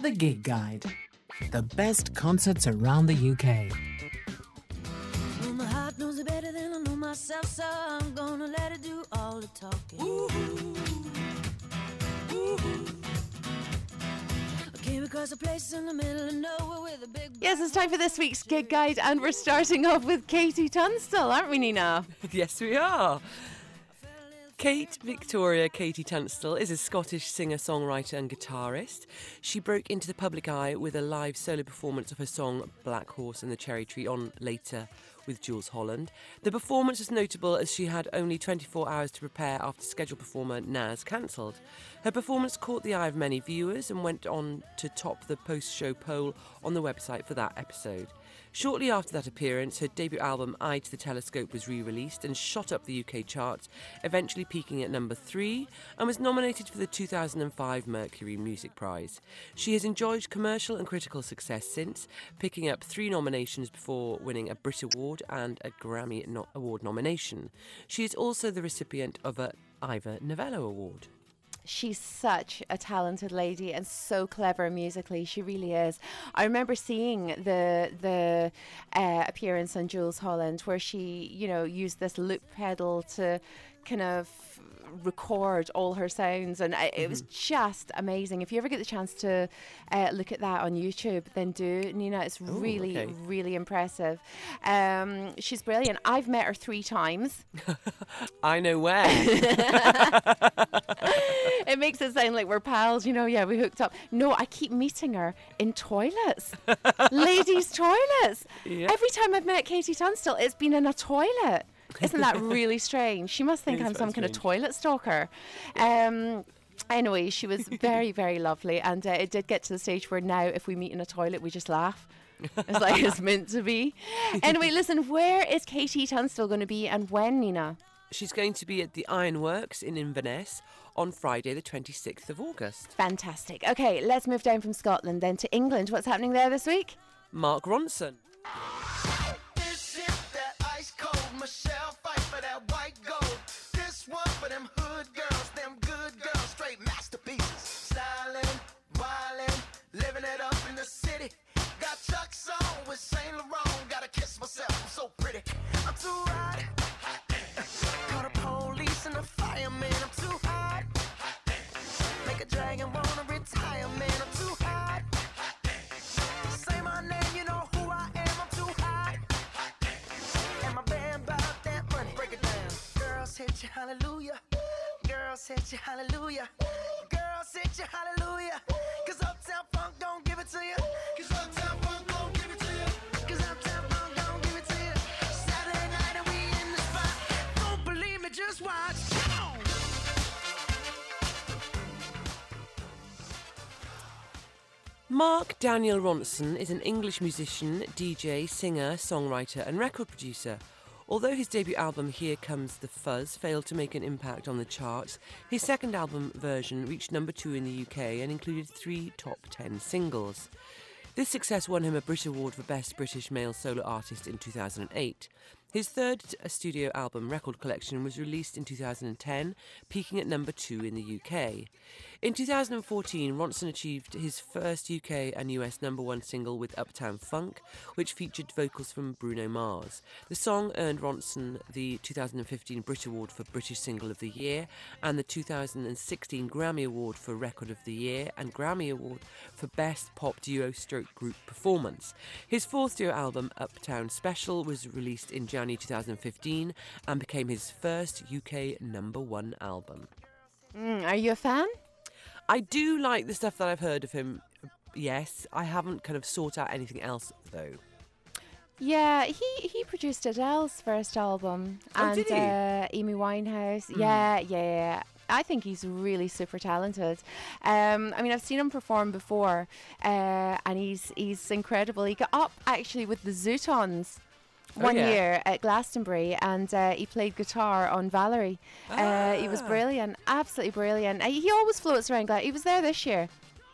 The Gig Guide. The best concerts around the UK. Well, my heart knows it better than I know myself, so I'm gonna let it do all the talking. Ooh-hoo. Ooh-hoo. Yes, it's time for this week's Gig Guide, and we're starting off with KT Tunstall, aren't we, Nina? Yes, we are. Kate Victoria KT Tunstall is a Scottish singer, songwriter and guitarist. She broke into the public eye with a live solo performance of her song Black Horse and the Cherry Tree on Later with Jools Holland. The performance was notable as she had only 24 hours to prepare after scheduled performer Naz cancelled. Her performance caught the eye of many viewers and went on to top the post-show poll on the website for that episode. Shortly after that appearance, her debut album Eye to the Telescope was re-released and shot up the UK charts, eventually peaking at number 3 and was nominated for the 2005 Mercury Music Prize. She has enjoyed commercial and critical success since, picking up 3 nominations before winning a Brit Award and a Grammy Award nomination. She is also the recipient of an Ivor Novello Award. She's such a talented lady and so clever musically. She really is. I remember seeing the appearance on Jools Holland where she, you know, used this loop pedal to kind of record all her sounds, and it was just amazing. If you ever get the chance to look at that on YouTube, then do, Nina. It's really impressive. She's brilliant. I've met her 3 times. I know where. It makes it sound like we're pals, you know. Yeah, we hooked up. No, I keep meeting her in toilets. Ladies' toilets. Yeah. Every time I've met KT Tunstall, it's been in a toilet. Isn't that really strange? She must think I'm some kind of toilet stalker. Anyway, she was very, very lovely. And it did get to the stage where now if we meet in a toilet, we just laugh. It's like it's meant to be. Anyway, listen, where is KT Tunstall going to be and when, Nina? She's going to be at the Ironworks in Inverness on Friday the 26th of August. Fantastic. OK, let's move down from Scotland then to England. What's happening there this week? Mark Ronson. Hallelujah, girl, set you hallelujah, girl, set you hallelujah, cause Uptown Funk don't give it to you, cause Uptown Funk don't give it to you, cause Uptown Funk don't give it to you. Saturday night and we in the spot, don't believe me, just watch. Come on. Mark Daniel Ronson is an English musician, DJ, singer, songwriter and record producer. Although his debut album, Here Comes the Fuzz, failed to make an impact on the charts, his second album version reached number 2 in the UK and included 3 top 10 singles. This success won him a Brit Award for Best British Male Solo Artist in 2008. His third studio album, Record Collection, was released in 2010, peaking at number 2 in the UK. In 2014, Ronson achieved his first UK and US number 1 single with Uptown Funk, which featured vocals from Bruno Mars. The song earned Ronson the 2015 Brit Award for British Single of the Year and the 2016 Grammy Award for Record of the Year and Grammy Award for Best Pop Duo/Group Performance. His fourth duo album, Uptown Special, was released in January 2015 and became his first UK number 1 album. Are you a fan? I do like the stuff that I've heard of him, yes. I haven't kind of sought out anything else, though. Yeah, he produced Adele's first album. Oh, and did he? Amy Winehouse. Mm. Yeah. I think he's really super talented. I mean, I've seen him perform before, and he's incredible. He got up, actually, with the Zutons one year at Glastonbury, and he played guitar on Valerie. He was brilliant, absolutely brilliant. He always floats around Glastonbury. He was there this year.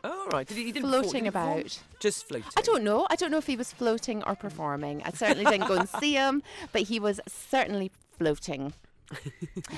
Oh, right. He didn't floating about. Just floating. I don't know if he was floating or performing. I certainly didn't go and see him, but he was certainly floating.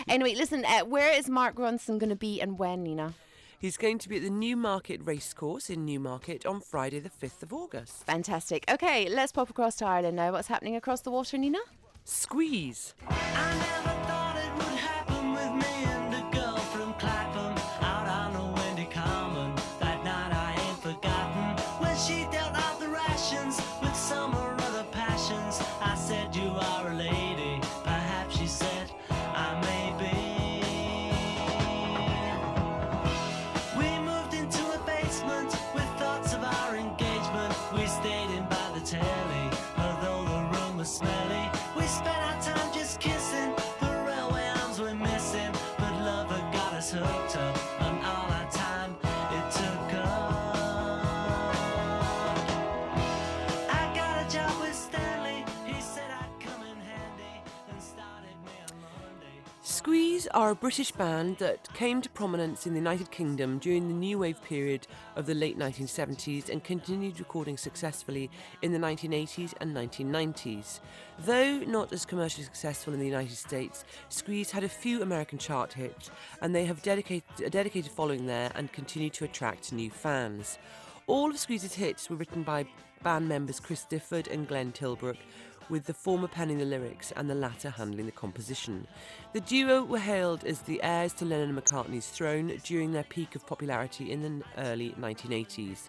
Anyway, listen, where is Mark Ronson going to be and when, Nina? He's going to be at the Newmarket Racecourse in Newmarket on Friday the 5th of August. Fantastic. OK, let's pop across to Ireland now. What's happening across the water, Nina? Squeeze. I never thought it would happen with me and the girl from Clapham out on a windy common. That night I ain't forgotten when she dealt out the rations with some or other passions. I said, you are a lady. Perhaps she said, I may be. We moved into a basement with thoughts of our engagement. We stayed in by the telly, although the room was smelly. We spent our time just kissing, the railway arms we're missing. But lover got us hooked up, and all our time it took up. I got a job with Stanley, he said I'd come in handy, and started me on Monday. Squeeze are a British band that came to prominence in the United Kingdom during the new wave period of the late 1970s and continued recording successfully in the 1980s and 1990s. Though not as commercially successful in the United States, Squeeze had a few American chart hits, and they have a dedicated following there and continue to attract new fans. All of Squeeze's hits were written by band members Chris Difford and Glenn Tilbrook, with the former penning the lyrics and the latter handling the composition. The duo were hailed as the heirs to Lennon and McCartney's throne during their peak of popularity in the early 1980s.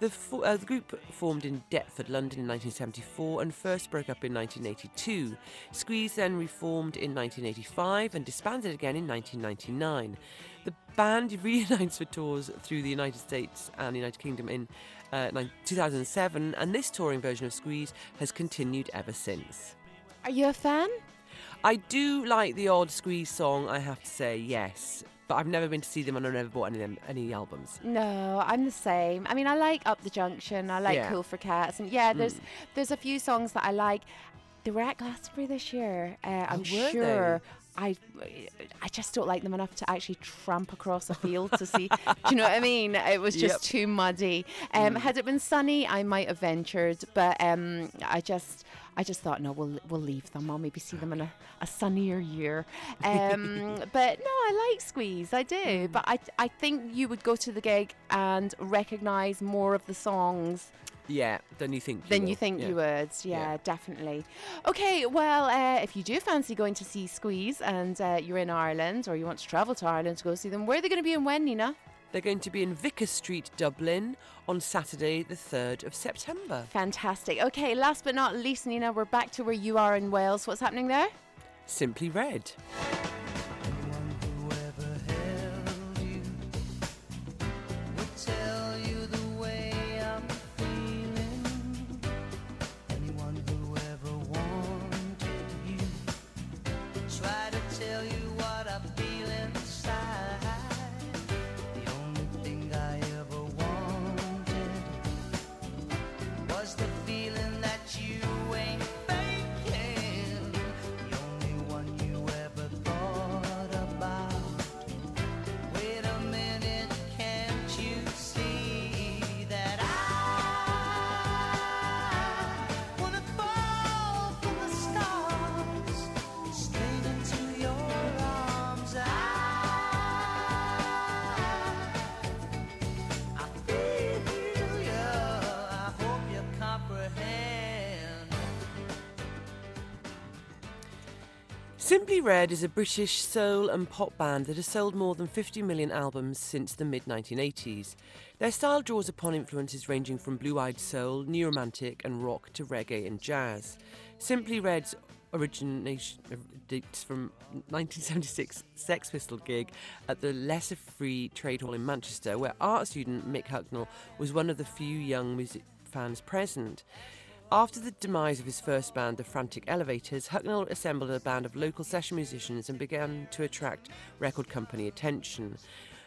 The group formed in Deptford, London in 1974 and first broke up in 1982. Squeeze then reformed in 1985 and disbanded again in 1999. The band reunites for tours through the United States and the United Kingdom in 2007, and this touring version of Squeeze has continued ever since. Are you a fan? I do like the odd Squeeze song, I have to say, yes. But I've never been to see them and I've never bought any albums. No, I'm the same. I mean, I like Up the Junction, I like Cool for Cats, and there's a few songs that I like. They were at Glastonbury this year, I'm sure. I just don't like them enough to actually tramp across a field to see. Do you know what I mean? It was just too muddy. Had it been sunny, I might have ventured, but I just thought, no, we'll leave them. I'll maybe see them in a sunnier year. But no, I like Squeeze, I do. But I think you would go to the gig and recognise more of the songs. Yeah, than you think you would. Yeah, definitely. Okay, well, if you do fancy going to see Squeeze and you're in Ireland or you want to travel to Ireland to go see them, where are they going to be and when, Nina? They're going to be in Vicar Street, Dublin, on Saturday, the 3rd of September. Fantastic. Okay, last but not least, Nina, we're back to where you are in Wales. What's happening there? Simply Red. Simply Red is a British soul and pop band that has sold more than 50 million albums since the mid-1980s. Their style draws upon influences ranging from blue-eyed soul, new romantic and rock to reggae and jazz. Simply Red's origination dates from 1976 Sex Pistol gig at the Lesser Free Trade Hall in Manchester, where art student Mick Hucknall was one of the few young music fans present. After the demise of his first band, the Frantic Elevators, Hucknall assembled a band of local session musicians and began to attract record company attention.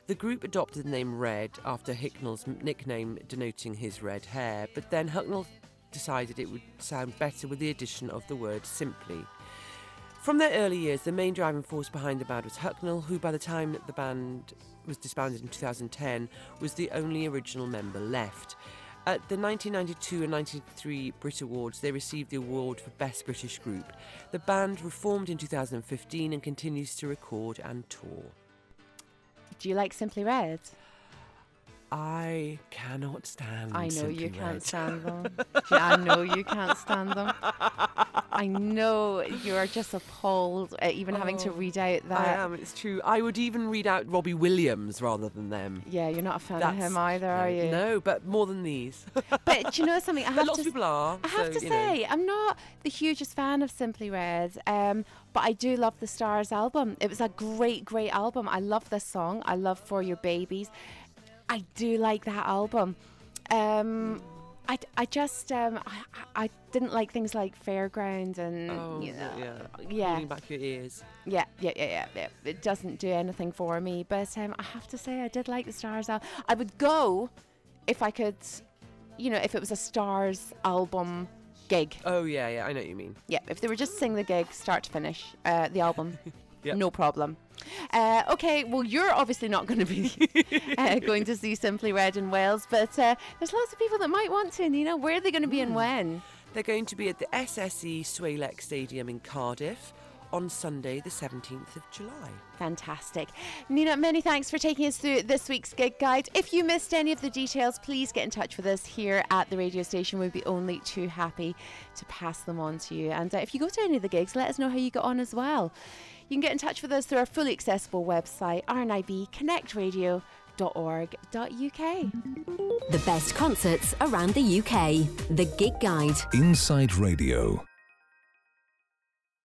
The group adopted the name Red after Hucknall's nickname denoting his red hair, but then Hucknall decided it would sound better with the addition of the word simply. From their early years, the main driving force behind the band was Hucknall, who by the time the band was disbanded in 2010 was the only original member left. At the 1992 and 1993 Brit Awards, they received the award for Best British Group. The band reformed in 2015 and continues to record and tour. Do you like Simply Red? I cannot stand Simply Red. I know you can't stand them. I know you can't stand them. I know you are just appalled at even having to read out that. I am, it's true. I would even read out Robbie Williams rather than them. Yeah, you're not a fan of him either, are you? No, but more than these. But do you know something? Lots of people are. I have to say, I'm not the hugest fan of Simply Red, but I do love the Stars album. It was a great, great album. I love this song. I love For Your Babies. I do like that album. I didn't like things like Fairground and pulling back your ears. Yeah. It doesn't do anything for me. But I have to say, I did like the Stars album. I would go if I could, if it was a Stars album gig. Oh yeah, I know what you mean. Yeah, if they were just sing the gig, start to finish, the album. Yep. No problem. Okay, well, you're obviously not going to be going to see Simply Red in Wales, but there's lots of people that might want to, Nina. Where are they going to be and when? They're going to be at the SSE Swaylake Stadium in Cardiff on Sunday, the 17th of July. Fantastic. Nina, many thanks for taking us through this week's gig guide. If you missed any of the details, please get in touch with us here at the radio station. We'd be only too happy to pass them on to you. And if you go to any of the gigs, let us know how you got on as well. You can get in touch with us through our fully accessible website, rnibconnectradio.org.uk. The best concerts around the UK. The Gig Guide. Inside Radio.